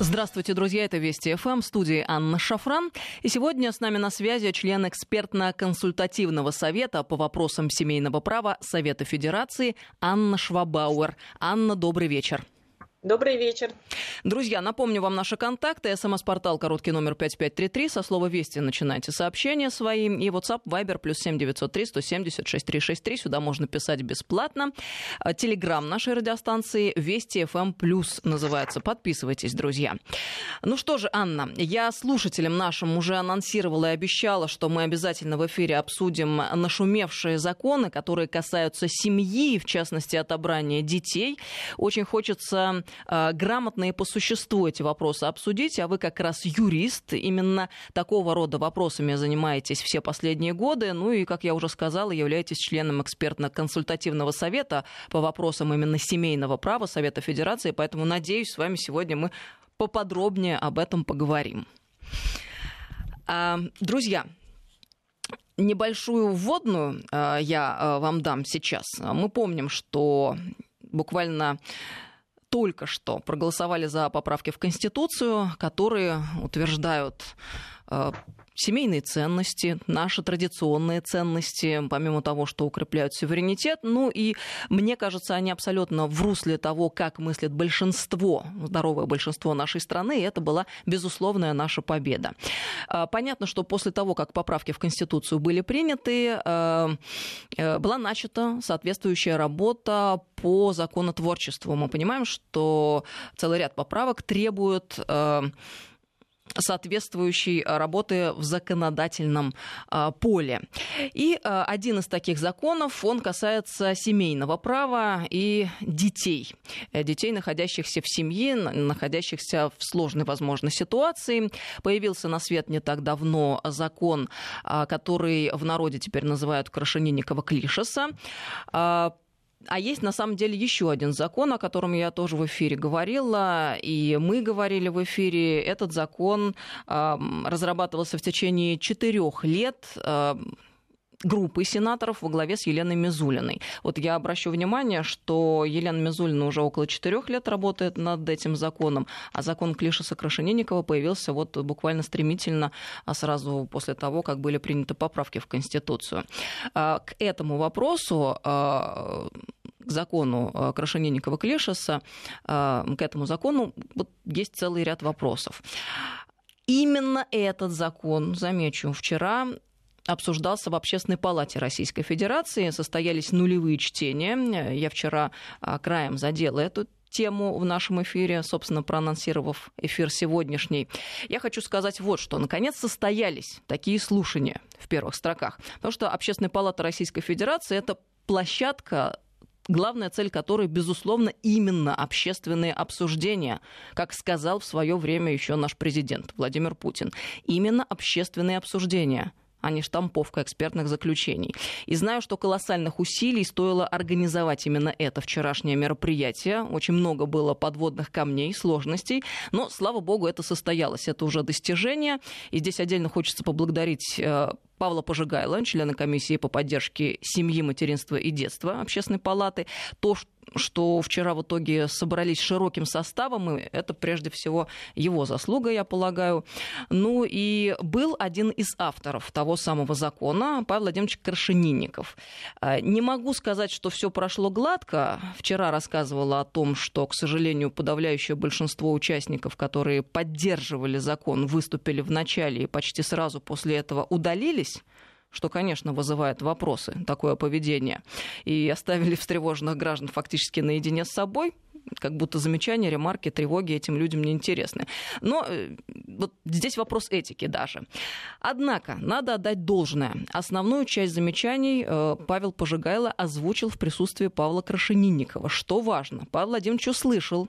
Здравствуйте, друзья, это Вести ФМ, в студии Анна Шафран. И сегодня с нами на связи член экспертно-консультативного совета по вопросам семейного права Совета Федерации Анна Швабауэр. Анна, добрый вечер. Добрый вечер. Друзья, напомню вам наши контакты. СМС-портал, короткий номер 5533. Со слова «Вести» начинайте сообщения свои. И WhatsApp, Viber, +7 903 170 6363. Сюда можно писать бесплатно. Телеграм нашей радиостанции «Вести ФМ Плюс» называется. Подписывайтесь, друзья. Ну что же, Анна, я слушателям нашим уже анонсировала и обещала, что мы обязательно в эфире обсудим нашумевшие законы, которые касаются семьи, в частности, отобрания детей. Очень хочется грамотно и по существу эти вопросы обсудить, а вы как раз юрист, именно такого рода вопросами занимаетесь все последние годы, ну и, как я уже сказала, являетесь членом экспертно-консультативного совета по вопросам именно семейного права Совета Федерации, поэтому, надеюсь, с вами сегодня мы поподробнее об этом поговорим. Друзья, небольшую вводную я вам дам сейчас. Мы помним, что буквально только что проголосовали за поправки в Конституцию, которые утверждают семейные ценности, наши традиционные ценности, помимо того, что укрепляют суверенитет. Ну и, мне кажется, они абсолютно в русле того, как мыслит большинство, здоровое большинство нашей страны, и это была безусловная наша победа. Понятно, что после того, как поправки в Конституцию были приняты, была начата соответствующая работа по законотворчеству. Мы понимаем, что целый ряд поправок требует соответствующей работы в законодательном поле. И один из таких законов, он касается семейного права и детей. Детей, находящихся в семье, находящихся в сложной, возможно, ситуации. Появился на свет не так давно закон, который в народе теперь называют Крашенинникова-Клишаса. А есть, на самом деле, еще один закон, о котором я тоже в эфире говорила, и мы говорили в эфире. Этот закон разрабатывался в течение 4 лет группой сенаторов во главе с Еленой Мизулиной. Вот я обращу внимание, что Елена Мизулина уже около 4 лет работает над этим законом, а закон Клишаса-Крашенинникова появился вот буквально стремительно, сразу после того, как были приняты поправки в Конституцию. К этому вопросу, к закону Крашенинникова-Клишаса, к этому закону есть целый ряд вопросов. Именно этот закон, замечу, вчера обсуждался в Общественной палате Российской Федерации, состоялись нулевые чтения. Я вчера краем задела эту тему в нашем эфире, собственно, проанонсировав эфир сегодняшний. Я хочу сказать вот что. Наконец состоялись такие слушания в первых строках. Потому что Общественная палата Российской Федерации – это площадка, главная цель которой, безусловно, именно общественные обсуждения, как сказал в свое время еще наш президент Владимир Путин. Именно общественные обсуждения, а не штамповка экспертных заключений. И знаю, что колоссальных усилий стоило организовать именно это вчерашнее мероприятие. Очень много было подводных камней, сложностей, но, слава богу, это состоялось. Это уже достижение. И здесь отдельно хочется поблагодарить Павла Пожигайло, члена комиссии по поддержке семьи, материнства и детства Общественной палаты. То, что вчера в итоге собрались широким составом, и это прежде всего его заслуга, я полагаю. Ну и был один из авторов того самого закона, Павел Владимирович Крашенинников. Не могу сказать, что все прошло гладко. Вчера рассказывала о том, что, к сожалению, подавляющее большинство участников, которые поддерживали закон, выступили в начале и почти сразу после этого удалились, что, конечно, вызывает вопросы, такое поведение, и оставили встревоженных граждан фактически наедине с собой, как будто замечания, ремарки, тревоги этим людям неинтересны. Но вот здесь вопрос этики даже. Однако надо отдать должное. Основную часть замечаний Павел Пожигайло озвучил в присутствии Павла Крашенинникова. Что важно, Павел Владимирович услышал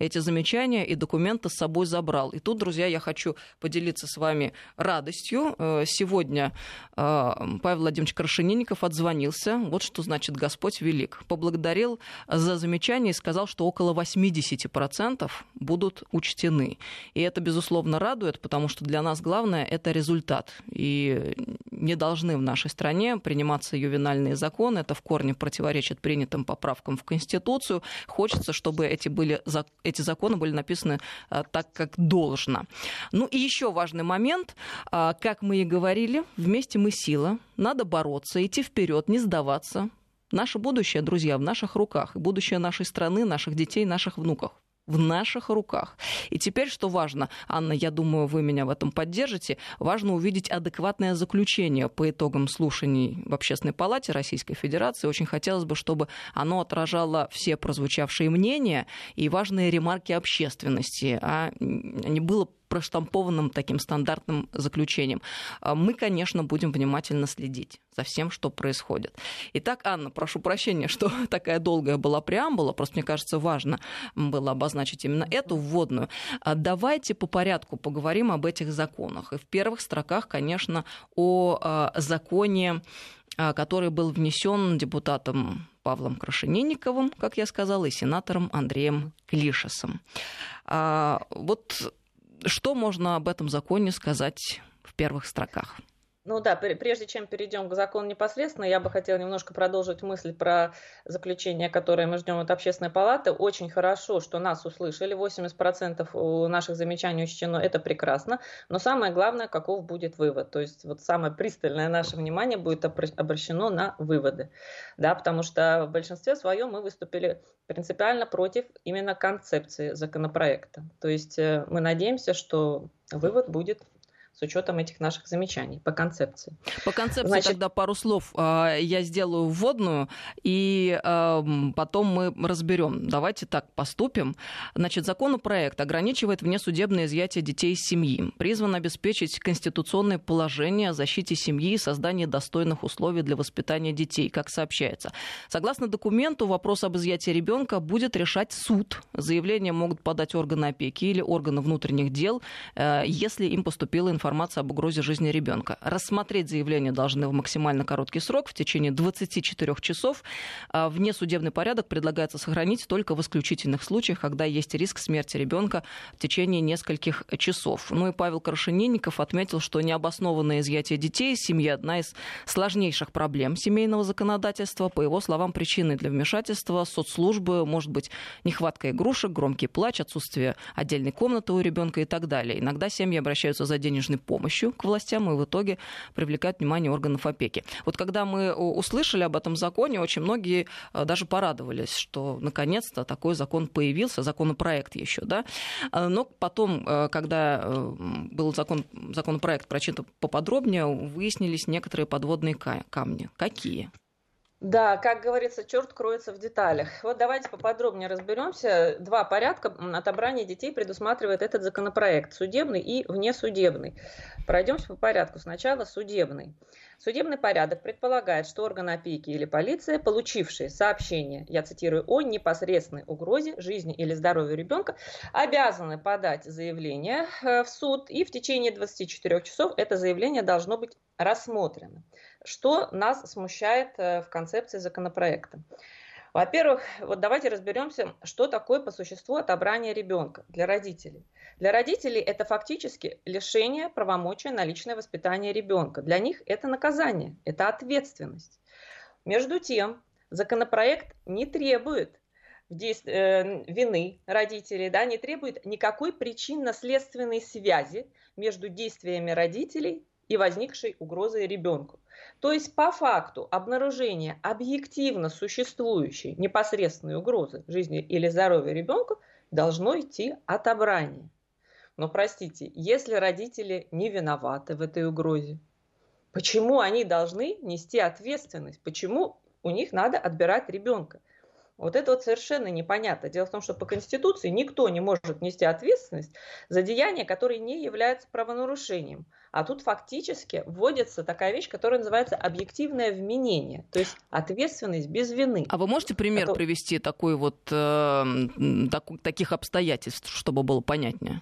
эти замечания и документы с собой забрал. И тут, друзья, я хочу поделиться с вами радостью. Сегодня Павел Владимирович Крашенинников отзвонился. Вот что значит «Господь велик». Поблагодарил за замечания и сказал, что около 80% будут учтены. И это, безусловно, радует, потому что для нас главное – это результат. И не должны в нашей стране приниматься ювенальные законы. Это в корне противоречит принятым поправкам в Конституцию. Хочется, чтобы эти законы были написаны так, как должно. Ну и еще важный момент. Как мы и говорили, вместе мы сила. Надо бороться, идти вперед, не сдаваться. Наше будущее, друзья, в наших руках. Будущее нашей страны, наших детей, наших внуков. В наших руках. И теперь, что важно, Анна, я думаю, вы меня в этом поддержите, важно увидеть адекватное заключение по итогам слушаний в Общественной палате Российской Федерации. Очень хотелось бы, чтобы оно отражало все прозвучавшие мнения и важные ремарки общественности, а не было проштампованным таким стандартным заключением. Мы, конечно, будем внимательно следить за всем, что происходит. Итак, Анна, прошу прощения, что такая долгая была преамбула, просто, мне кажется, важно было обозначить именно эту вводную. Давайте по порядку поговорим об этих законах. И в первых строках, конечно, о законе, который был внесен депутатом Павлом Крашенинниковым, как я сказала, и сенатором Андреем Клишасом. Вот что можно об этом законе сказать в первых строках? Ну да, прежде чем перейдем к закону непосредственно, я бы хотела немножко продолжить мысль про заключение, которое мы ждем от Общественной палаты. Очень хорошо, что нас услышали, 80% наших замечаний учтено, это прекрасно. Но самое главное, каков будет вывод. То есть вот самое пристальное наше внимание будет обращено на выводы. Да, потому что в большинстве своем мы выступили принципиально против именно концепции законопроекта. То есть мы надеемся, что вывод будет с учетом этих наших замечаний по концепции. По концепции, значит, тогда пару слов я сделаю вводную, и потом мы разберем. Давайте так поступим. Значит, законопроект ограничивает внесудебное изъятие детей из семьи, призван обеспечить конституционные положения о защите семьи и создании достойных условий для воспитания детей, как сообщается. Согласно документу, вопрос об изъятии ребенка будет решать суд. Заявление могут подать органы опеки или органы внутренних дел, если им поступила информация об угрозе жизни ребенка. Рассмотреть заявление должны в максимально короткий срок, в течение 24 часов. Внесудебный порядок предлагается сохранить только в исключительных случаях, когда есть риск смерти ребенка в течение нескольких часов. Ну и Павел Крашенинников отметил, что необоснованное изъятие детей из семьи – одна из сложнейших проблем семейного законодательства. По его словам, причиной для вмешательства соцслужбы может быть нехватка игрушек, громкий плач, отсутствие отдельной комнаты у ребенка и так далее. Иногда семьи обращаются за денежными помощью к властям и в итоге привлекают внимание органов опеки. Вот когда мы услышали об этом законе, очень многие даже порадовались, что наконец-то такой закон появился, законопроект еще, да. Но потом, когда был законопроект прочитан поподробнее, выяснились некоторые подводные камни. Какие? Да, как говорится, черт кроется в деталях. Вот давайте поподробнее разберемся. Два порядка отобрания детей предусматривает этот законопроект. Судебный и внесудебный. Пройдемся по порядку. Сначала судебный. Судебный порядок предполагает, что органы опеки или полиция, получившие сообщение, я цитирую, о непосредственной угрозе жизни или здоровью ребенка, обязаны подать заявление в суд, и в течение 24 часов это заявление должно быть рассмотрено. Что нас смущает в концепции законопроекта? Во-первых, вот давайте разберемся, что такое по существу отобрание ребенка для родителей. Для родителей это фактически лишение правомочия на личное воспитание ребенка. Для них это наказание, это ответственность. Между тем, законопроект не требует вины родителей, да, не требует никакой причинно-следственной связи между действиями родителей и возникшей угрозой ребенку. То есть по факту обнаружения объективно существующей непосредственной угрозы жизни или здоровью ребенка должно идти отобрание. Но простите, если родители не виноваты в этой угрозе, почему они должны нести ответственность? Почему у них надо отбирать ребенка? Вот это вот совершенно непонятно. Дело в том, что по Конституции никто не может нести ответственность за деяния, которые не являются правонарушением. А тут фактически вводится такая вещь, которая называется объективное вменение. То есть ответственность без вины. А вы можете пример привести такой вот, таких обстоятельств, чтобы было понятнее?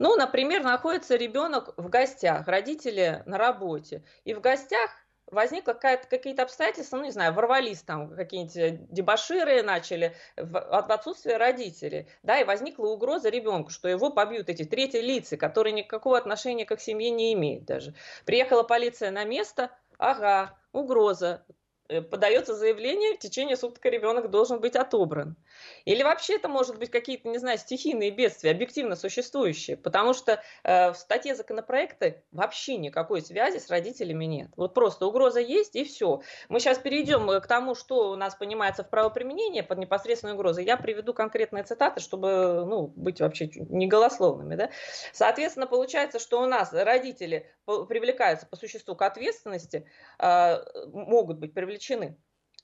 Ну, например, находится ребенок в гостях, родители на работе. И в гостях возникла какие-то обстоятельства, ну, не знаю, ворвались там какие-нибудь дебоширы, начали от отсутствия родителей, да, и возникла угроза ребенку, что его побьют эти третьи лица, которые никакого отношения к семье не имеют даже. Приехала полиция на место, ага, угроза. Подается заявление, в течение суток ребенок должен быть отобран. Или вообще это может быть какие-то, не знаю, стихийные бедствия, объективно существующие, потому что в статье законопроекта вообще никакой связи с родителями нет. Вот просто угроза есть и все. Мы сейчас перейдем к тому, что у нас понимается в правоприменении под непосредственной угрозой. Я приведу конкретные цитаты, чтобы быть вообще не голословными. Да? Соответственно, получается, что у нас родители привлекаются по существу к ответственности, могут быть привлечены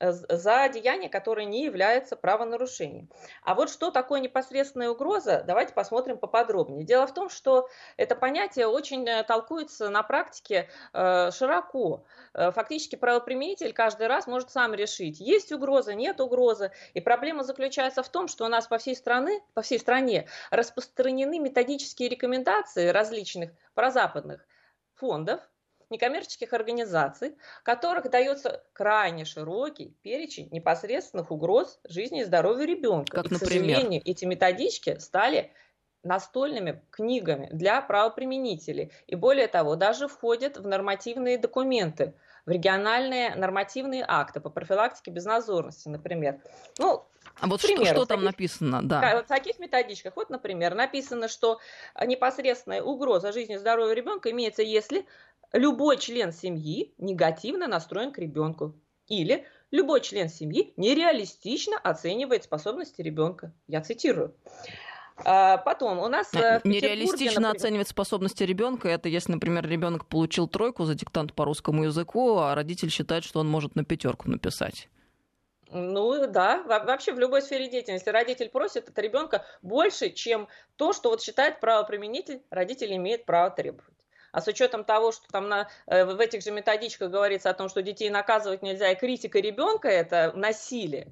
за деяние, которое не является правонарушением. А вот что такое непосредственная угроза, давайте посмотрим поподробнее. Дело в том, что это понятие очень толкуется на практике широко. Фактически правоприменитель каждый раз может сам решить, есть угроза, нет угрозы. И проблема заключается в том, что у нас по всей стране распространены методические рекомендации различных прозападных фондов, некоммерческих организаций, которых дается крайне широкий перечень непосредственных угроз жизни и здоровью ребенка. Как, и, к сожалению, эти методички стали настольными книгами для правоприменителей. И более того, даже входят в нормативные документы, в региональные нормативные акты по профилактике безнадзорности, например. А вот что там написано? Да. В таких методичках, вот, например, написано, что непосредственная угроза жизни и здоровью ребенка имеется, если любой член семьи негативно настроен к ребенку. Или любой член семьи нереалистично оценивает способности ребенка. Я цитирую. Потом у нас нереалистично, например, оценивать способности ребенка. Это если, например, ребенок получил 3 за диктант по русскому языку, а родитель считает, что он может на 5 написать. Ну да, вообще в любой сфере деятельности родитель просит от ребенка больше, чем то, что вот считает правоприменитель, родитель имеет право требовать. А с учетом того, что там в этих же методичках говорится о том, что детей наказывать нельзя, и критика ребенка – это насилие.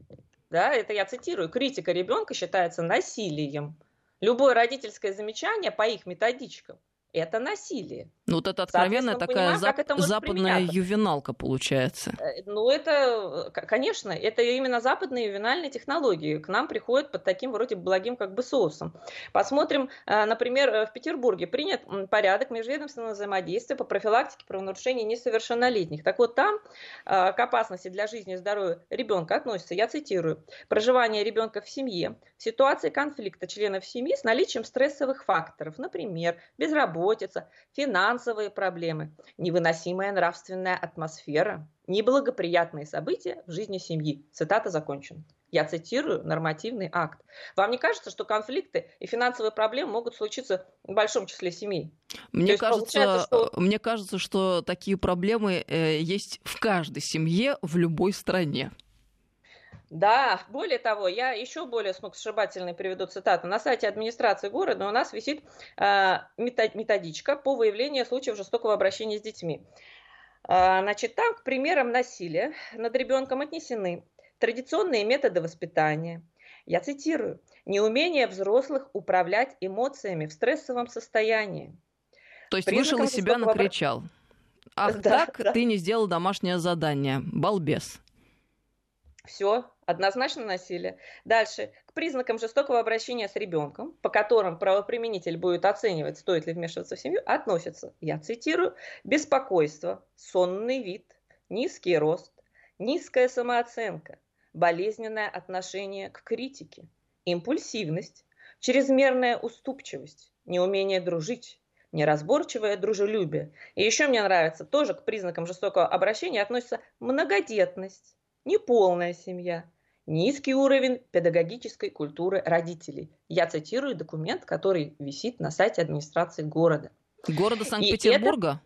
Да, это я цитирую. Критика ребенка считается насилием. Любое родительское замечание по их методичкам – это насилие. Ну вот это откровенная такая западная ювеналка получается. Ну это, конечно, это именно западные ювенальные технологии. К нам приходят под таким вроде благим как бы соусом. Посмотрим, например, в Петербурге принят порядок межведомственного взаимодействия по профилактике правонарушений несовершеннолетних. Так вот там к опасности для жизни и здоровья ребенка относится, я цитирую, проживание ребенка в семье, ситуации конфликта членов семьи с наличием стрессовых факторов, например, безработица, финансовые проблемы, невыносимая нравственная атмосфера, неблагоприятные события в жизни семьи. Цитата закончена. Я цитирую нормативный акт. Вам не кажется, что конфликты и финансовые проблемы могут случиться в большом числе семей? Мне кажется, что такие проблемы есть в каждой семье в любой стране. Да, более того, я еще более сногсшибательный приведу цитату. На сайте администрации города у нас висит методичка по выявлению случаев жестокого обращения с детьми. Значит, там к примерам насилия над ребенком отнесены традиционные методы воспитания. Я цитирую. «Неумение взрослых управлять эмоциями в стрессовым состоянии». То есть вышел из себя, накричал. «Ах так, ты не сделал домашнее задание. Балбес». Все, однозначно насилие. Дальше. К признакам жестокого обращения с ребенком, по которым правоприменитель будет оценивать, стоит ли вмешиваться в семью, относятся, я цитирую, беспокойство, сонный вид, низкий рост, низкая самооценка, болезненное отношение к критике, импульсивность, чрезмерная уступчивость, неумение дружить, неразборчивое дружелюбие. И еще мне нравится, тоже к признакам жестокого обращения относится многодетность, неполная семья, низкий уровень педагогической культуры родителей. Я цитирую документ, который висит на сайте администрации города. Города Санкт-Петербурга?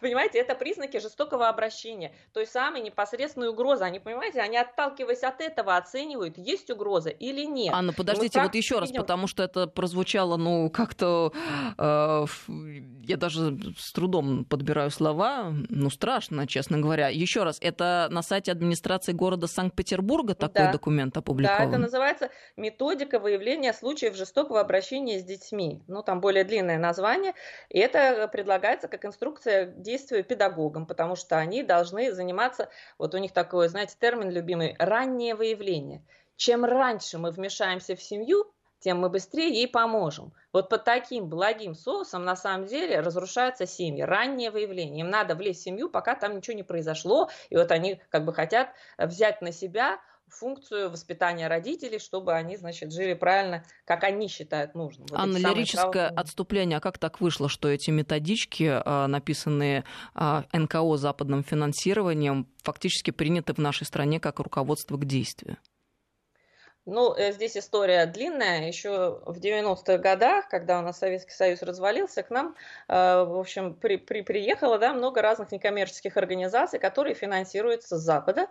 Понимаете, это признаки жестокого обращения, той самой непосредственной угрозы. Они, понимаете, они, отталкиваясь от этого, оценивают, есть угроза или нет. Анна, подождите, вот еще раз, потому что это прозвучало, как-то... я даже с трудом подбираю слова. Страшно, честно говоря. Еще раз, это на сайте администрации города Санкт-Петербурга такой документ опубликован? Да, это называется «Методика выявления случаев жестокого обращения с детьми». Там более длинное название. И это предлагается как инструкция действию педагогам, потому что они должны заниматься, вот у них такой, знаете, термин любимый, раннее выявление. Чем раньше мы вмешаемся в семью, тем мы быстрее ей поможем. Вот под таким благим соусом на самом деле разрушаются семьи. Раннее выявление. Им надо влезть в семью, пока там ничего не произошло. И вот они как бы хотят взять на себя функцию воспитания родителей, чтобы они, значит, жили правильно, как они считают нужным. Вот Анна, лирическое отступление. А как так вышло, что эти методички, написанные НКО западным финансированием, фактически приняты в нашей стране как руководство к действию? Ну, здесь история длинная. Еще в 90-х годах, когда у нас Советский Союз развалился, к нам, в общем, приехало много разных некоммерческих организаций, которые финансируются с Запада.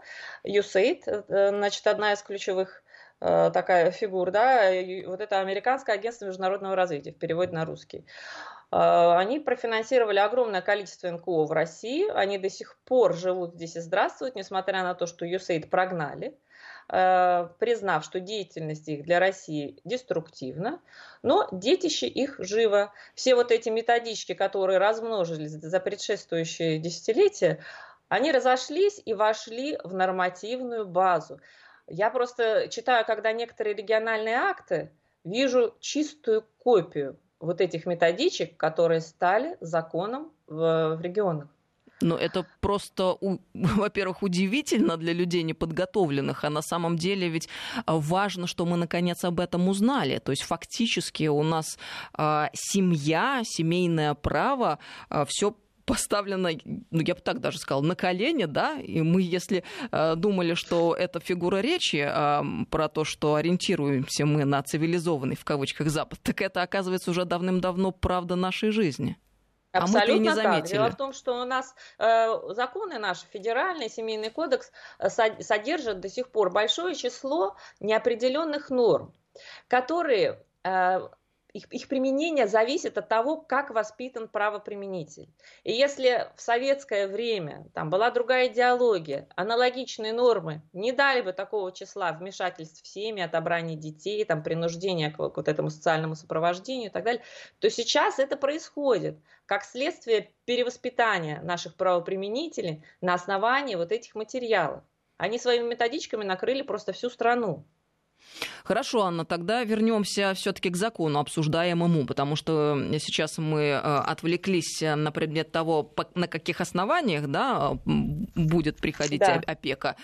USAID, значит, одна из ключевых такая фигур, вот это Американское агентство международного развития, в переводе на русский. Они профинансировали огромное количество НКО в России, они до сих пор живут здесь и здравствуют, несмотря на то, что USAID прогнали, признав, что деятельность их для России деструктивна, но детище их живо. Все вот эти методички, которые размножились за предшествующие десятилетия, они разошлись и вошли в нормативную базу. Я просто читаю, когда некоторые региональные акты, вижу чистую копию вот этих методичек, которые стали законом в регионах. Ну, это просто, во-первых, удивительно для людей неподготовленных, а на самом деле ведь важно, что мы, наконец, об этом узнали. То есть фактически у нас семья, семейное право, все поставлено, ну, я бы так даже сказала, на колени, да, и мы, если думали, что это фигура речи про то, что ориентируемся мы на цивилизованный, в кавычках, Запад, так это, оказывается, уже давным-давно правда нашей жизни. Абсолютно так. Дело в том, что у нас законы наши, федеральный семейный кодекс содержит до сих пор большое число неопределенных норм, которые их применение зависит от того, как воспитан правоприменитель. И если в советское время там была другая идеология, аналогичные нормы не дали бы такого числа вмешательств в семьи, отобрания детей, там, принуждения к вот этому социальному сопровождению и так далее, то сейчас это происходит как следствие перевоспитания наших правоприменителей на основании вот этих материалов. Они своими методичками накрыли просто всю страну. Хорошо, Анна, тогда вернемся все-таки к закону обсуждаемому, потому что сейчас мы отвлеклись на предмет того, на каких основаниях, да, будет приходить опека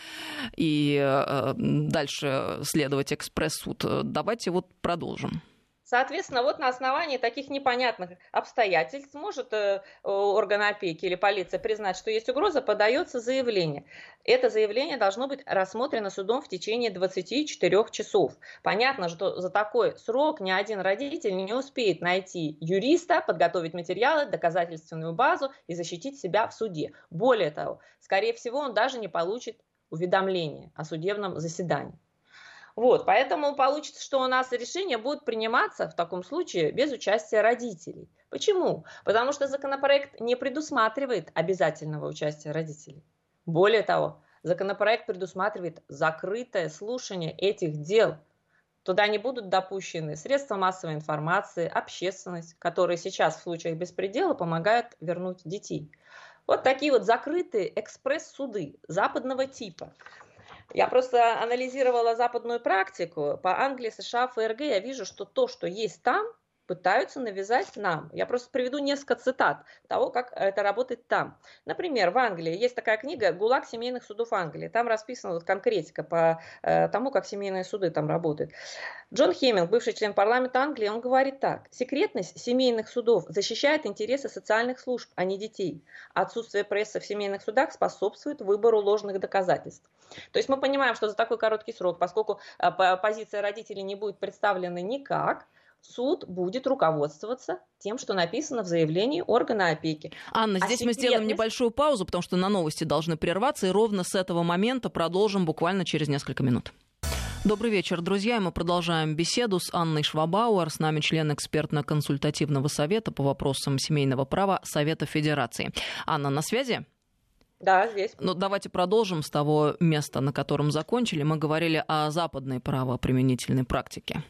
и дальше следовать экспресс-суд. Давайте вот продолжим. Соответственно, вот на основании таких непонятных обстоятельств может орган опеки или полиция признать, что есть угроза, подается заявление. Это заявление должно быть рассмотрено судом в течение 24 часов. Понятно, что за такой срок ни один родитель не успеет найти юриста, подготовить материалы, доказательственную базу и защитить себя в суде. Более того, скорее всего, он даже не получит уведомление о судебном заседании. Вот, поэтому получится, что у нас решения будут приниматься в таком случае без участия родителей. Почему? Потому что законопроект не предусматривает обязательного участия родителей. Более того, законопроект предусматривает закрытое слушание этих дел. Туда не будут допущены средства массовой информации, общественность, которые сейчас в случаях беспредела помогают вернуть детей. Вот такие вот закрытые экспресс-суды западного типа. Я просто анализировала западную практику по Англии, США, ФРГ. Я вижу, что то, что есть там, пытаются навязать нам. Я просто приведу несколько цитат того, как это работает там. Например, в Англии есть такая книга «ГУЛАГ семейных судов Англии». Там расписана вот конкретика по тому, как семейные суды там работают. Джон Хемминг, бывший член парламента Англии, он говорит так. «Секретность семейных судов защищает интересы социальных служб, а не детей. Отсутствие прессы в семейных судах способствует выбору ложных доказательств». То есть мы понимаем, что за такой короткий срок, поскольку позиция родителей не будет представлена никак, суд будет руководствоваться тем, что написано в заявлении органа опеки. Анна, здесь мы сделаем небольшую паузу, потому что на новости должны прерваться, и ровно с этого момента продолжим буквально через несколько минут. Добрый вечер, друзья. Мы продолжаем беседу с Анной Швабауэр. С нами член экспертно-консультативного совета по вопросам семейного права Совета Федерации. Анна, на связи? Да, здесь. Ну, давайте продолжим с того места, на котором закончили. Мы говорили о западной правоприменительной практике.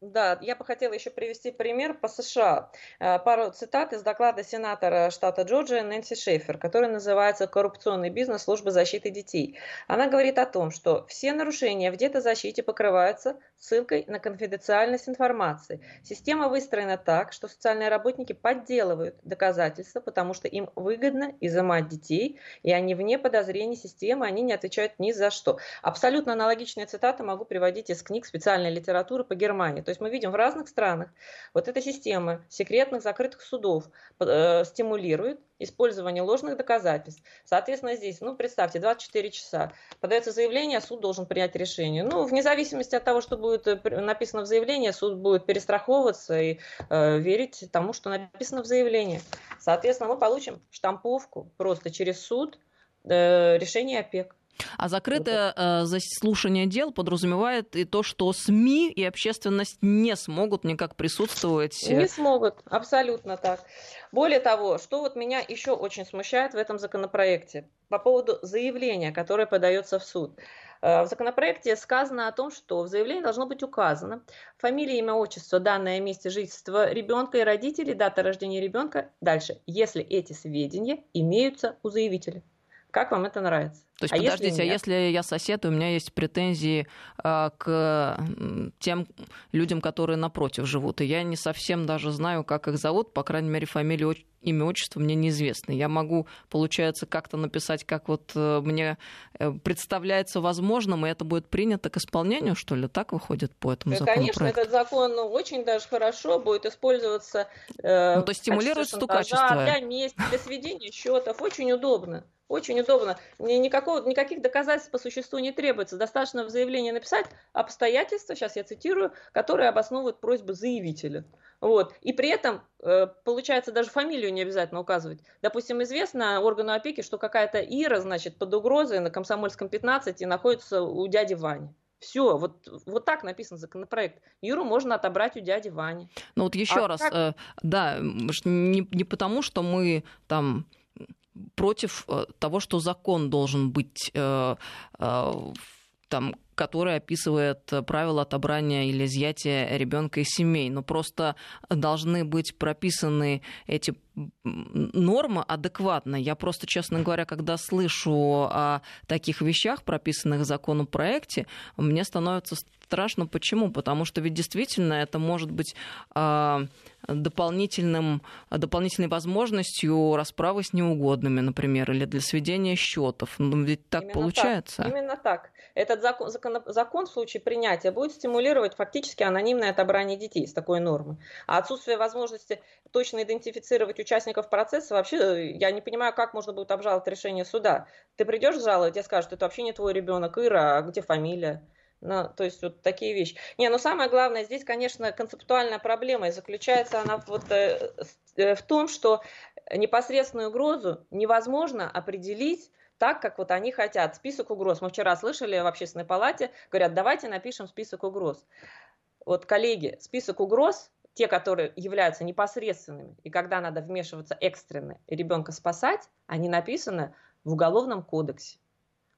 Да, я бы хотела еще привести пример по США. Пару цитат из доклада сенатора штата Джорджия Нэнси Шефер, который называется «Коррупционный бизнес службы защиты детей». Она говорит о том, что все нарушения в детозащите покрываются ссылкой на конфиденциальность информации. Система выстроена так, что социальные работники подделывают доказательства, потому что им выгодно изымать детей, и они вне подозрений системы, они не отвечают ни за что. Абсолютно аналогичные цитаты могу приводить из книг специальной литературы по Германии. То есть мы видим в разных странах вот эта система секретных закрытых судов стимулирует использование ложных доказательств. Соответственно, здесь, представьте, 24 часа подается заявление, суд должен принять решение. Вне зависимости от того, что будет написано в заявлении, суд будет перестраховываться и верить тому, что написано в заявлении. Соответственно, мы получим штамповку просто через суд решение ОПЕК. А закрытое слушание дел подразумевает и то, что СМИ и общественность не смогут никак присутствовать. Не смогут, абсолютно так. Более того, что меня еще очень смущает в этом законопроекте по поводу заявления, которое подается в суд. В законопроекте сказано о том, что в заявлении должно быть указано фамилия, имя, отчество, данное место жительства ребенка и родителей, дата рождения ребенка. Дальше, если эти сведения имеются у заявителя. Как вам это нравится? То есть, подождите, если я сосед, и у меня есть претензии к тем людям, которые напротив живут, и я не совсем даже знаю, как их зовут, по крайней мере, фамилию, имя, отчество мне неизвестно. Я могу, получается, как-то написать, как мне представляется возможным, и это будет принято к исполнению, что ли? Так выходит по этому законопроекту? Конечно, этот закон очень даже хорошо будет использоваться. То есть стимулирует стукачество. Да, для мести, для сведения счетов. Очень удобно. Очень удобно. Никаких доказательств по существу не требуется. Достаточно в заявлении написать обстоятельства, сейчас я цитирую, которые обосновывают просьбу заявителя. И при этом, получается, даже фамилию не обязательно указывать. Допустим, известно органу опеки, что какая-то Ира, под угрозой на Комсомольском 15 находится у дяди Вани. Все, вот так написан законопроект. Иру можно отобрать у дяди Вани. Не потому, что мы там... против того, что закон должен быть, который описывает правила отобрания или изъятия ребенка из семей. Но просто должны быть прописаны эти нормы адекватно. Я просто, честно говоря, когда слышу о таких вещах, прописанных в законопроекте, мне становится страшно. Почему? Потому что ведь действительно это может быть дополнительной возможностью расправы с неугодными, например, или для сведения счетов. Ведь так получается. Именно так. Этот закон в случае принятия будет стимулировать фактически анонимное отобрание детей с такой нормы. А отсутствие возможности точно идентифицировать участников процесса, вообще я не понимаю, как можно будет обжаловать решение суда. Ты придешь жаловать, тебе скажут, это вообще не твой ребенок, Ира, а где фамилия? То есть такие вещи. Самое главное здесь, конечно, концептуальная проблема, и заключается она в том, что непосредственную угрозу невозможно определить так, как они хотят. Список угроз. Мы вчера слышали в Общественной палате, говорят, давайте напишем список угроз. Коллеги, список угроз, те, которые являются непосредственными, и когда надо вмешиваться экстренно и ребенка спасать, они написаны в Уголовном кодексе.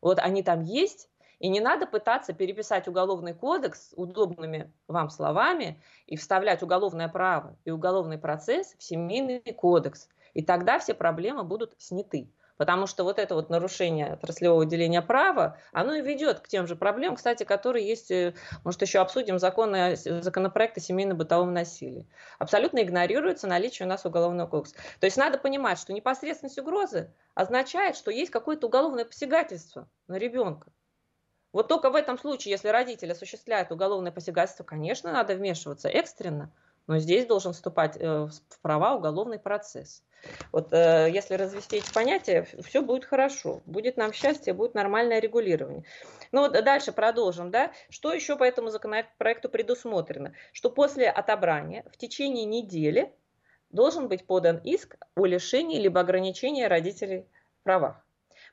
Они там есть. И не надо пытаться переписать Уголовный кодекс удобными вам словами и вставлять уголовное право и уголовный процесс в Семейный кодекс. И тогда все проблемы будут сняты. Потому что это нарушение отраслевого деления права, оно и ведет к тем же проблемам, кстати, которые есть, может, еще обсудим, законопроект о семейно-бытовом насилии. Абсолютно игнорируется наличие у нас Уголовного кодекса. То есть надо понимать, что непосредственность угрозы означает, что есть какое-то уголовное посягательство на ребенка. Только в этом случае, если родитель осуществляет уголовное посягательство, конечно, надо вмешиваться экстренно, но здесь должен вступать в права уголовный процесс. Если развести эти понятия, все будет хорошо, будет нам счастье, будет нормальное регулирование. Дальше продолжим, да? Что еще по этому законопроекту предусмотрено? Что после отобрания в течение недели должен быть подан иск о лишении либо ограничении родителей в правах.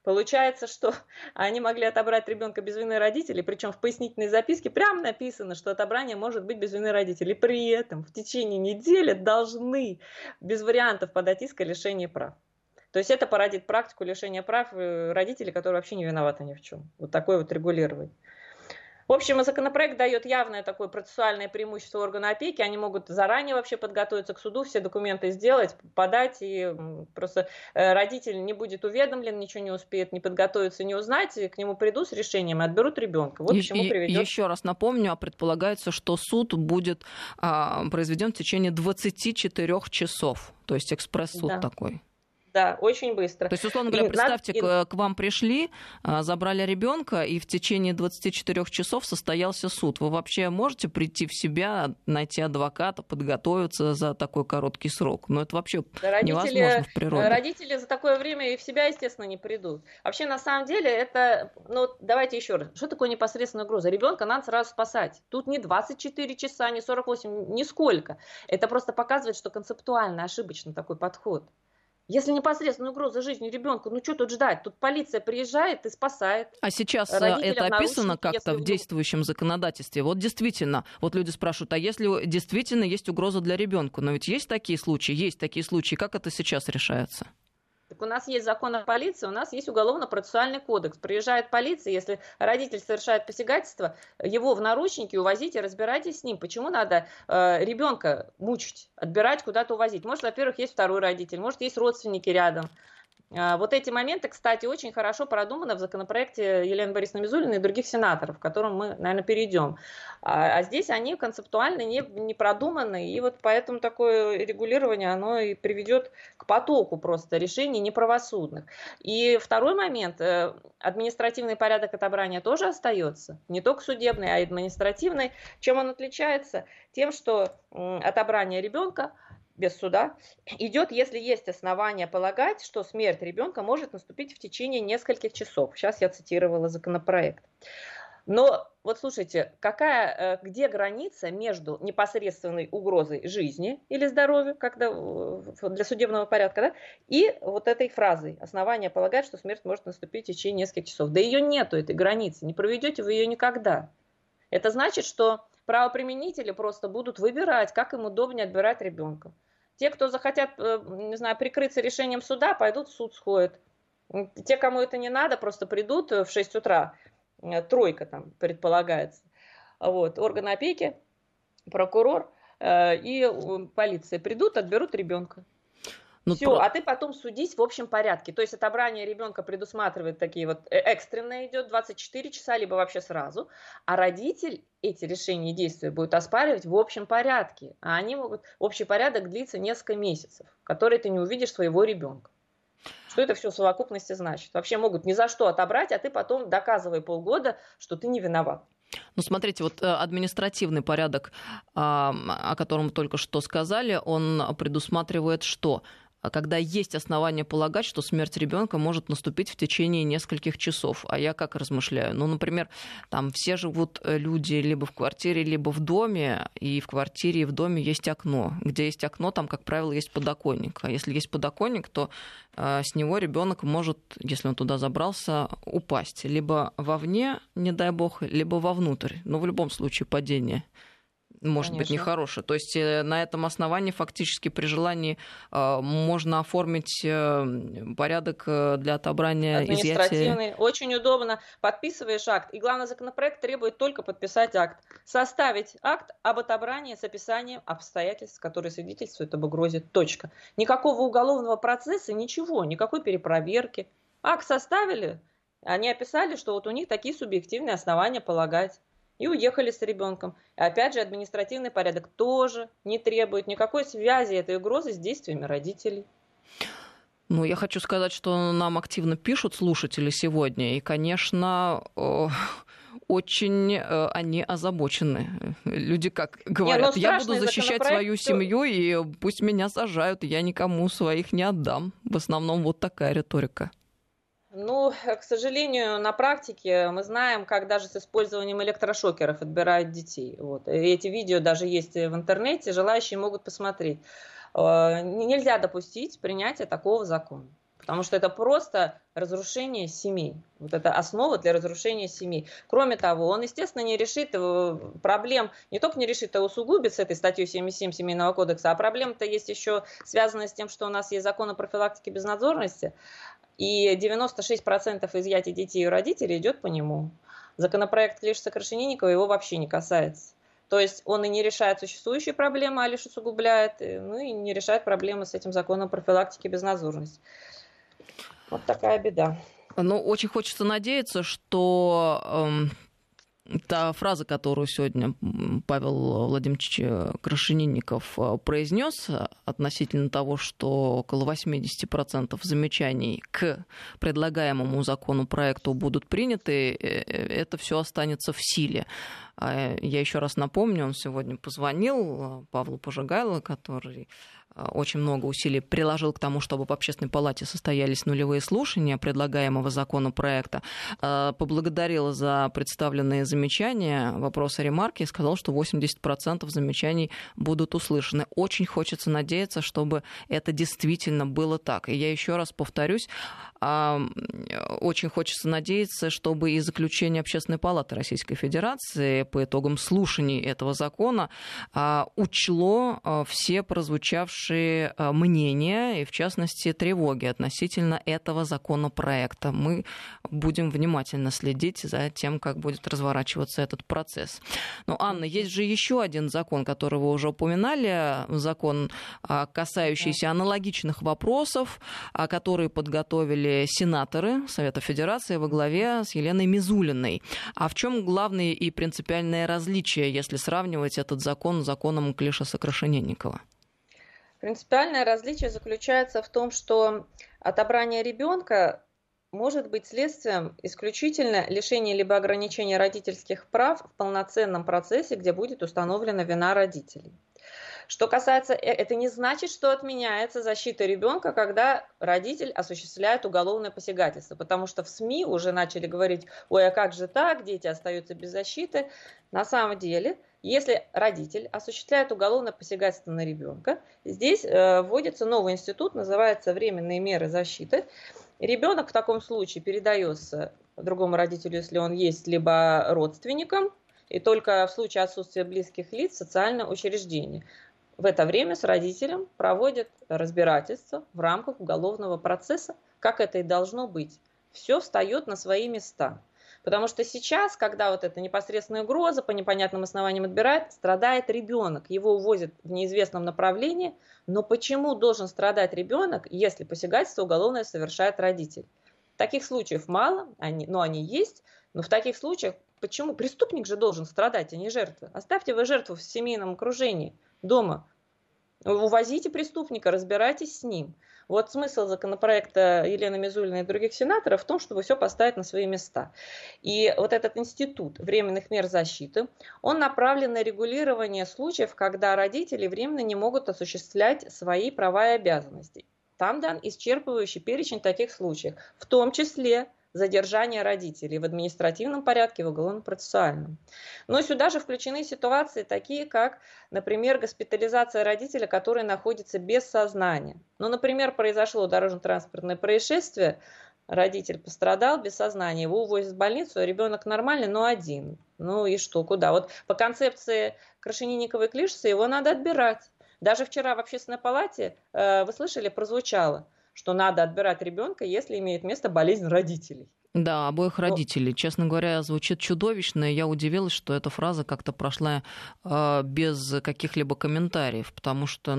Получается, что они могли отобрать ребенка без вины родителей, причем в пояснительной записке прямо написано, что отобрание может быть без вины родителей. При этом в течение недели должны без вариантов подать иск о лишении прав. То есть это породит практику лишения прав родителей, которые вообще не виноваты ни в чем. Такое регулирование. В общем, законопроект дает явное такое процессуальное преимущество органу опеки. Они могут заранее вообще подготовиться к суду, все документы сделать, подать, и просто родитель не будет уведомлен, ничего не успеет, не подготовиться, не узнать, и к нему придут с решением и отберут ребенка. Вот к чему приведет. Еще раз напомню, предполагается, что суд будет произведен в течение 24 часов. То есть экспресс-суд такой. Да, очень быстро. То есть, условно говоря, представьте, к вам пришли, забрали ребенка, и в течение 24 часов состоялся суд. Вы вообще можете прийти в себя, найти адвоката, подготовиться за такой короткий срок? Но это вообще невозможно в природе. Родители за такое время и в себя, естественно, не придут. Вообще, на самом деле, это... Ну, давайте еще раз. Что такое непосредственная угроза? Ребенка надо сразу спасать. Тут не 24 часа, не 48, нисколько. Это просто показывает, что концептуально ошибочно такой подход. Если непосредственно угроза жизни ребенку, ну что тут ждать? Тут полиция приезжает и спасает. А сейчас это описано как-то в действующем законодательстве? Вот действительно, вот люди спрашивают, а если действительно есть угроза для ребенка? Но ведь есть такие случаи, как это сейчас решается? Так у нас есть закон о полиции, у нас есть уголовно-процессуальный кодекс. Приезжает полиция, если родитель совершает посягательство, его в наручники увозите, разбирайтесь с ним. Почему надо ребенка мучить, отбирать, куда-то увозить? Может, во-первых, есть второй родитель, может, есть родственники рядом. Вот эти моменты, кстати, очень хорошо продуманы в законопроекте Елены Борисовны Мизулиной и других сенаторов, к которым мы, наверное, перейдем. А здесь они концептуально не продуманы, и вот поэтому такое регулирование, оно и приведет к потоку просто решений неправосудных. И второй момент, административный порядок отобрания тоже остается, не только судебный, а и административный. Чем он отличается? Тем, что отобрание ребенка без суда идет, если есть основания полагать, что смерть ребенка может наступить в течение нескольких часов. Сейчас я цитировала законопроект. Но вот слушайте, где граница между непосредственной угрозой жизни или здоровью, когда для судебного порядка, да, и вот этой фразой «основания полагать, что смерть может наступить в течение нескольких часов». Да ее нету, этой границы, не проведете вы ее никогда. Это значит, что правоприменители просто будут выбирать, как им удобнее отбирать ребенка. Те, кто захотят, не знаю, прикрыться решением суда, пойдут в суд сходят. Те, кому это не надо, просто придут в 6 утра. Тройка там предполагается. Вот. Органы опеки, прокурор и полиция придут, отберут ребенка. А ты потом судись в общем порядке. То есть отобрание ребенка предусматривает такие вот экстренные идет 24 часа, либо вообще сразу. А родитель эти решения и действия будет оспаривать в общем порядке. А они могут... Общий порядок длится несколько месяцев, который ты не увидишь своего ребенка. Что это все в совокупности значит? Вообще могут ни за что отобрать, а ты потом доказывай полгода, что ты не виноват. Ну, смотрите, вот административный порядок, о котором только что сказали, он предусматривает что? Когда есть основания полагать, что смерть ребенка может наступить в течение нескольких часов. А я как размышляю? Ну, например, там все живут люди либо в квартире, либо в доме, и в квартире, и в доме есть окно. Где есть окно, там, как правило, есть подоконник. А если есть подоконник, то с него ребенок может, если он туда забрался, упасть. Либо вовне, не дай бог, либо вовнутрь. Но в любом случае падение может Конечно. Быть нехорошее. То есть на этом основании фактически при желании можно оформить порядок для отобрания изъятия. Административный. Очень удобно. Подписываешь акт. И главное, законопроект требует только подписать акт. Составить акт об отобрании с описанием обстоятельств, которые свидетельствуют об угрозе. Точка. Никакого уголовного процесса, ничего, никакой перепроверки. Акт составили, они описали, что вот у них такие субъективные основания полагать. И уехали с ребенком. Опять же, административный порядок тоже не требует никакой связи этой угрозы с действиями родителей. Ну, я хочу сказать, что нам активно пишут слушатели сегодня. И, конечно, очень они озабочены. Люди как говорят, я буду защищать свою семью, и пусть меня сажают, я никому своих не отдам. В основном вот такая риторика. Ну, к сожалению, на практике мы знаем, как даже с использованием электрошокеров отбирают детей. Вот. И эти видео даже есть в интернете, желающие могут посмотреть. Нельзя допустить принятия такого закона, потому что это просто разрушение семей. Вот это основа для разрушения семей. Кроме того, он, естественно, не решит проблем, не только не решит, а усугубит с этой статьей 77 Семейного кодекса, а проблема-то есть еще связанная с тем, что у нас есть закон о профилактике безнадзорности, и 96% изъятий детей у родителей идет по нему. Законопроект Клишаса-Крашенинникова его вообще не касается. То есть он и не решает существующие проблемы, а лишь усугубляет, ну и не решает проблемы с этим законом профилактики безнадзорности. Вот такая беда. Ну, очень хочется надеяться, что та фраза, которую сегодня Павел Владимирович Крашенинников произнес относительно того, что около 80% замечаний к предлагаемому законопроекту будут приняты, это все останется в силе. Я еще раз напомню, он сегодня позвонил Павлу Пожигайло, который очень много усилий приложил к тому, чтобы в Общественной палате состоялись нулевые слушания предлагаемого законопроекта, поблагодарил за представленные замечания, вопросы, ремарки, и сказал, что 80% замечаний будут услышаны. Очень хочется надеяться, чтобы это действительно было так. И я еще раз повторюсь, очень хочется надеяться, чтобы и заключение Общественной палаты Российской Федерации по итогам слушаний этого закона учло все прозвучавшие мнения и, в частности, тревоги относительно этого законопроекта. Мы будем внимательно следить за тем, как будет разворачиваться этот процесс. Но, Анна, есть же еще один закон, который вы уже упоминали, закон, касающийся аналогичных вопросов, которые подготовили сенаторы Совета Федерации во главе с Еленой Мизулиной. А в чем главное и принципиальное различие, если сравнивать этот закон с законом Клишаса-Крашенинникова? Принципиальное различие заключается в том, что отобрание ребенка может быть следствием исключительно лишения либо ограничения родительских прав в полноценном процессе, где будет установлена вина родителей. Что касается, это не значит, что отменяется защита ребенка, когда родитель осуществляет уголовное посягательство, потому что в СМИ уже начали говорить: ой, а как же так, дети остаются без защиты. На самом деле, если родитель осуществляет уголовное посягательство на ребенка, здесь вводится новый институт, называется временные меры защиты. Ребенок в таком случае передается другому родителю, если он есть, либо родственникам, и только в случае отсутствия близких лиц социальное учреждение. В это время с родителем проводят разбирательство в рамках уголовного процесса, как это и должно быть. Все встает на свои места. Потому что сейчас, когда вот эта непосредственная угроза по непонятным основаниям отбирает, страдает ребенок, его увозят в неизвестном направлении. Но почему должен страдать ребенок, если посягательство уголовное совершает родитель? Таких случаев мало, они есть, но в таких случаях почему? Преступник же должен страдать, а не жертва. Оставьте вы жертву в семейном окружении, дома. Увозите преступника, разбирайтесь с ним. Вот смысл законопроекта Елены Мизулиной и других сенаторов в том, чтобы все поставить на свои места. И вот этот институт временных мер защиты, он направлен на регулирование случаев, когда родители временно не могут осуществлять свои права и обязанности. Там дан исчерпывающий перечень таких случаев, в том числе задержание родителей в административном порядке, в уголовно-процессуальном. Но сюда же включены ситуации такие, как, например, госпитализация родителя, который находится без сознания. Ну, например, произошло дорожно-транспортное происшествие, родитель пострадал без сознания, его увозят в больницу, а ребенок нормальный, но один. Ну и что, куда? Вот по концепции Крашенинникова и Клишаса его надо отбирать. Даже вчера в Общественной палате, вы слышали, прозвучало, что надо отбирать ребенка, если имеет место болезнь родителей. Да, обоих родителей. Честно говоря, звучит чудовищно. Я удивилась, что эта фраза как-то прошла без каких-либо комментариев, потому что,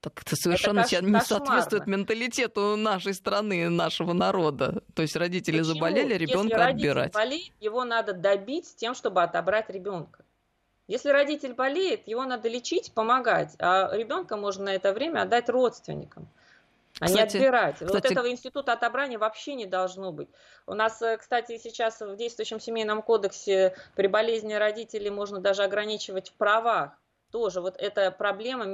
так это совершенно не соответствует менталитету нашей страны, нашего народа. То есть родители заболели, ребенка отбирать. Если родитель болеет, его надо добить тем, чтобы отобрать ребенка. Если родитель болеет, его надо лечить, помогать, а ребенка можно на это время отдать родственникам. Кстати, а не отбирать. Кстати, вот этого института отобрания вообще не должно быть. У нас, кстати, сейчас в действующем семейном кодексе при болезни родителей можно даже ограничивать в правах. Тоже вот эта проблема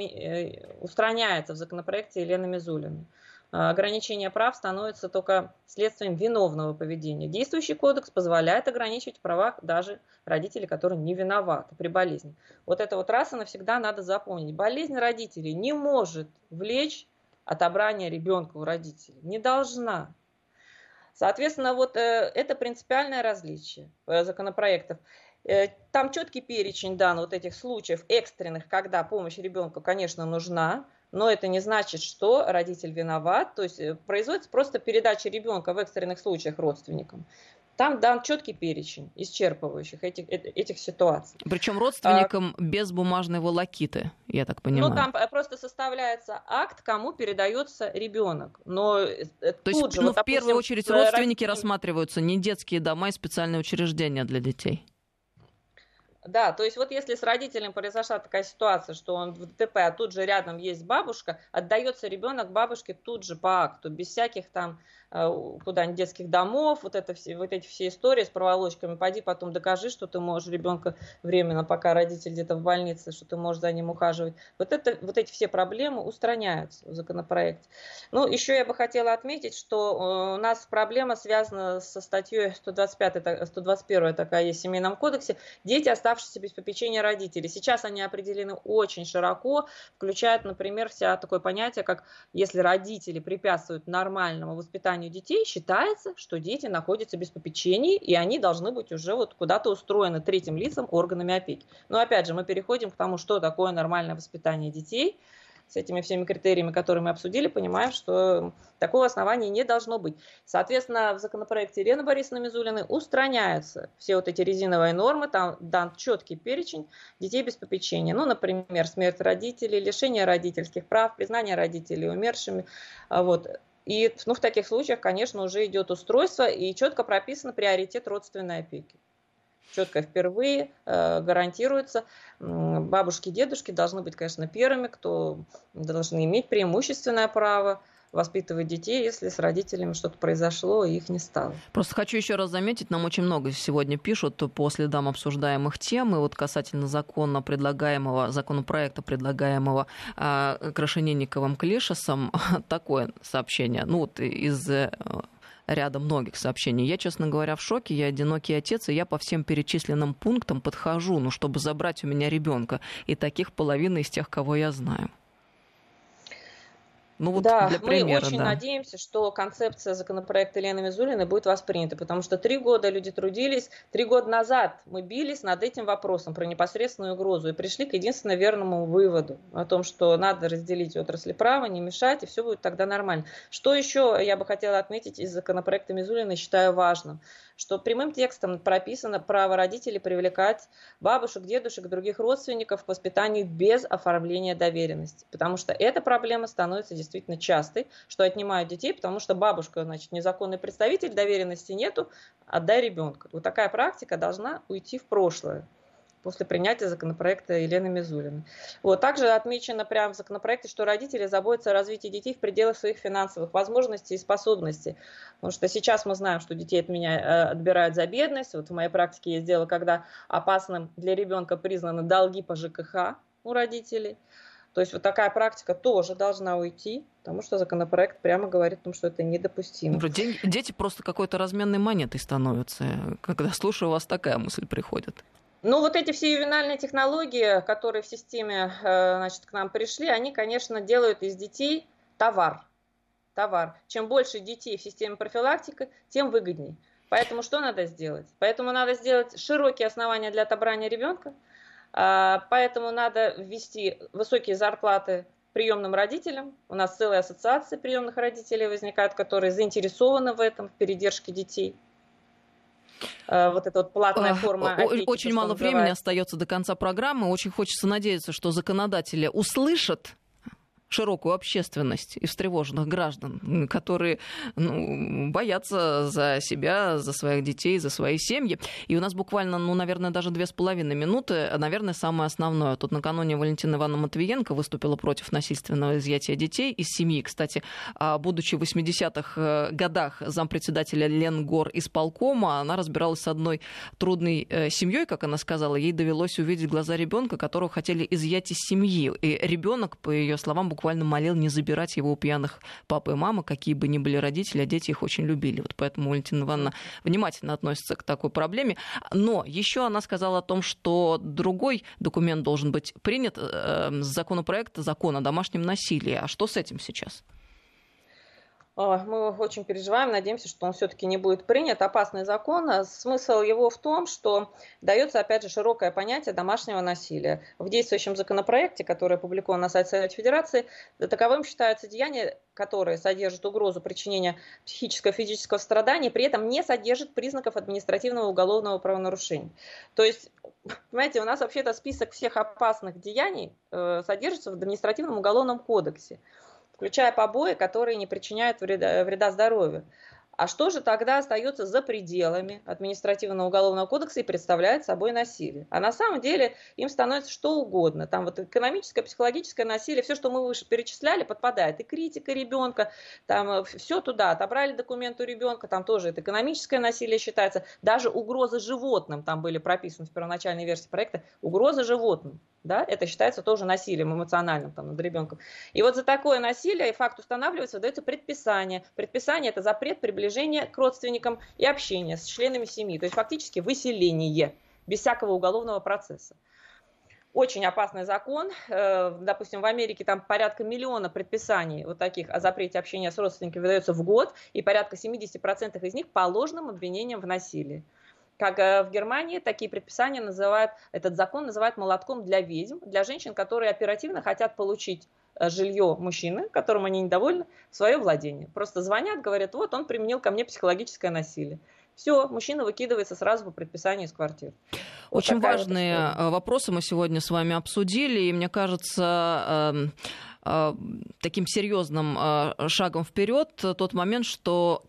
устраняется в законопроекте Елены Мизулиной. Ограничение прав становится только следствием виновного поведения. Действующий кодекс позволяет ограничивать в правах даже родителей, которые не виноваты при болезни. Вот это вот раз и навсегда надо запомнить. Болезнь родителей не может влечь отобрание ребенка у родителей. Не должна. Соответственно, вот это принципиальное различие законопроектов. Там четкий перечень дан вот этих случаев экстренных, когда помощь ребенку, конечно, нужна, но это не значит, что родитель виноват. То есть производится просто передача ребенка в экстренных случаях родственникам. Там дан четкий перечень исчерпывающих этих ситуаций. Причем родственникам без бумажной волокиты, я так понимаю. Ну, там просто составляется акт, кому передается ребенок. Но то есть, же, ну, вот, допустим, в первую очередь родственники рассматриваются, не детские дома и специальные учреждения для детей. Да, то есть вот если с родителем произошла такая ситуация, что он в ДТП, а тут же рядом есть бабушка, отдается ребенок бабушке тут же по акту, без всяких там куда-нибудь детских домов, вот эти все истории с проволочками, пойди потом докажи, что ты можешь ребенка временно, пока родитель где-то в больнице, что ты можешь за ним ухаживать. Вот эти все проблемы устраняются в законопроекте. Ну, еще я бы хотела отметить, что у нас проблема связана со статьей 125, 121 такая есть в Семейном кодексе, дети оставляются без попечения родителей. Сейчас они определены очень широко, включают, например, вся такое понятие, как если родители препятствуют нормальному воспитанию детей, считается, что дети находятся без попечения, и они должны быть уже вот куда-то устроены третьим лицам, органами опеки. Но опять же, мы переходим к тому, что такое нормальное воспитание детей. С этими всеми критериями, которые мы обсудили, понимаем, что такого основания не должно быть. Соответственно, в законопроекте Елены Борисовны Мизулиной устраняются все вот эти резиновые нормы, там дан четкий перечень детей без попечения. Ну, например, смерть родителей, лишение родительских прав, признание родителей умершими, вот. И в таких случаях, конечно, уже идет устройство и четко прописан приоритет родственной опеки. Четко впервые гарантируется, бабушки и дедушки должны быть, конечно, первыми, кто должны иметь преимущественное право воспитывать детей, если с родителями что-то произошло и их не стало. Просто хочу еще раз заметить, нам очень много сегодня пишут по следам обсуждаемых тем, и вот касательно законопроекта, предлагаемого Крашенинниковым-Клишасом, такое сообщение, ну вот из... ряда многих сообщений. Я, честно говоря, в шоке. Я одинокий отец, и я по всем перечисленным пунктам подхожу, чтобы забрать у меня ребенка. И таких половина из тех, кого я знаю. Ну, вот да, для примера, мы очень надеемся, что концепция законопроекта Елены Мизулиной будет воспринята, потому что 3 года люди трудились, 3 года назад мы бились над этим вопросом про непосредственную угрозу и пришли к единственно верному выводу о том, что надо разделить отрасли права, не мешать, и все будет тогда нормально. Что еще я бы хотела отметить из законопроекта Мизулиной, считаю важным, что прямым текстом прописано право родителей привлекать бабушек, дедушек, других родственников к воспитанию без оформления доверенности, потому что эта проблема становится действительно частый, что отнимают детей, потому что бабушка, значит, незаконный представитель, доверенности нету, отдай ребенка. Вот такая практика должна уйти в прошлое после принятия законопроекта Елены Мизулиной. Вот. Также отмечено прямо в законопроекте, что родители заботятся о развитии детей в пределах своих финансовых возможностей и способностей. Потому что сейчас мы знаем, что детей от меня отбирают за бедность. Вот в моей практике есть дело, когда опасным для ребенка признаны долги по ЖКХ у родителей. То есть вот такая практика тоже должна уйти, потому что законопроект прямо говорит о том, что это недопустимо. Дети просто какой-то разменной монетой становятся. Когда слушаю вас, такая мысль приходит. Ну, вот эти все ювенальные технологии, которые в системе, значит, к нам пришли, они, конечно, делают из детей товар. Чем больше детей в системе профилактики, тем выгоднее. Поэтому что надо сделать? Поэтому надо сделать широкие основания для отобрания ребенка. Поэтому надо ввести высокие зарплаты приемным родителям. У нас целая ассоциация приемных родителей возникает, которые заинтересованы в этом, в передержке детей. Вот эта вот платная форма опеки. Очень мало времени остается до конца программы. Очень хочется надеяться, что законодатели услышат широкую общественность и встревоженных граждан, которые боятся за себя, за своих детей, за свои семьи. И у нас буквально, наверное, даже 2,5 минуты, наверное, самое основное. Тут накануне Валентина Ивановна Матвиенко выступила против насильственного изъятия детей из семьи. Кстати, будучи в 80-х годах зампредседателя Ленгорисполкома, она разбиралась с одной трудной семьей, как она сказала. Ей довелось увидеть глаза ребенка, которого хотели изъять из семьи. И ребенок, по ее словам, буквально молил не забирать его у пьяных папы и мамы, какие бы ни были родители, а дети их очень любили. Вот поэтому Валентина Ивановна внимательно относится к такой проблеме. Но еще она сказала о том, что другой документ должен быть принят, законопроект закона о домашнем насилии. А что с этим сейчас? Мы очень переживаем, надеемся, что он все-таки не будет принят. Опасный закон. Смысл его в том, что дается, опять же, широкое понятие домашнего насилия. В действующем законопроекте, который опубликован на сайте Совета Федерации, таковым считаются деяния, которые содержат угрозу причинения психического и физического страдания, при этом не содержат признаков административного и уголовного правонарушения. То есть, понимаете, у нас вообще-то список всех опасных деяний содержится в административном уголовном кодексе, включая побои, которые не причиняют вреда здоровью. А что же тогда остается за пределами административного уголовного кодекса и представляет собой насилие? А на самом деле им становится что угодно. Там вот экономическое, психологическое насилие, все, что мы выше перечисляли, подпадает. И критика ребенка, там все туда. Отобрали документ у ребенка, там тоже это экономическое насилие считается. Даже угрозы животным там были прописаны в первоначальной версии проекта. Угрозы животным. Да, это считается тоже насилием эмоциональным там, над ребенком. И вот за такое насилие факт устанавливается, выдается предписание. Предписание – это запрет приближения к родственникам и общения с членами семьи. То есть фактически выселение без всякого уголовного процесса. Очень опасный закон. Допустим, в Америке там порядка миллиона предписаний вот таких о запрете общения с родственниками выдается в год, и порядка 70% из них по ложным обвинениям в насилии. Как в Германии, такие предписания называют, этот закон называют молотком для ведьм, для женщин, которые оперативно хотят получить жилье мужчины, которым они недовольны, в свое владение. Просто звонят, говорят, вот он применил ко мне психологическое насилие. Все, мужчина выкидывается сразу по предписанию из квартиры. Очень важные вопросы мы сегодня с вами обсудили, и мне кажется, таким серьезным шагом вперед тот момент, что...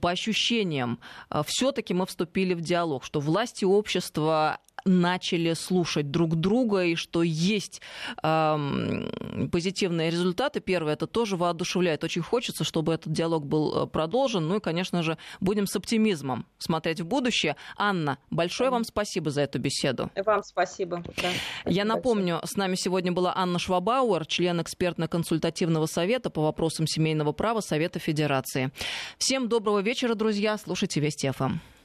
по ощущениям, все-таки мы вступили в диалог, что власти общества начали слушать друг друга, и что есть позитивные результаты. Первое, это тоже воодушевляет. Очень хочется, чтобы этот диалог был продолжен. Ну и, конечно же, будем с оптимизмом смотреть в будущее. Анна, большое вам спасибо за эту беседу. Вам спасибо. Да, я напомню, большое. С нами сегодня была Анна Швабауэр, член экспертно-консультативного совета по вопросам семейного права Совета Федерации. Всем доброго вечера, друзья. Слушайте Вести ФМ.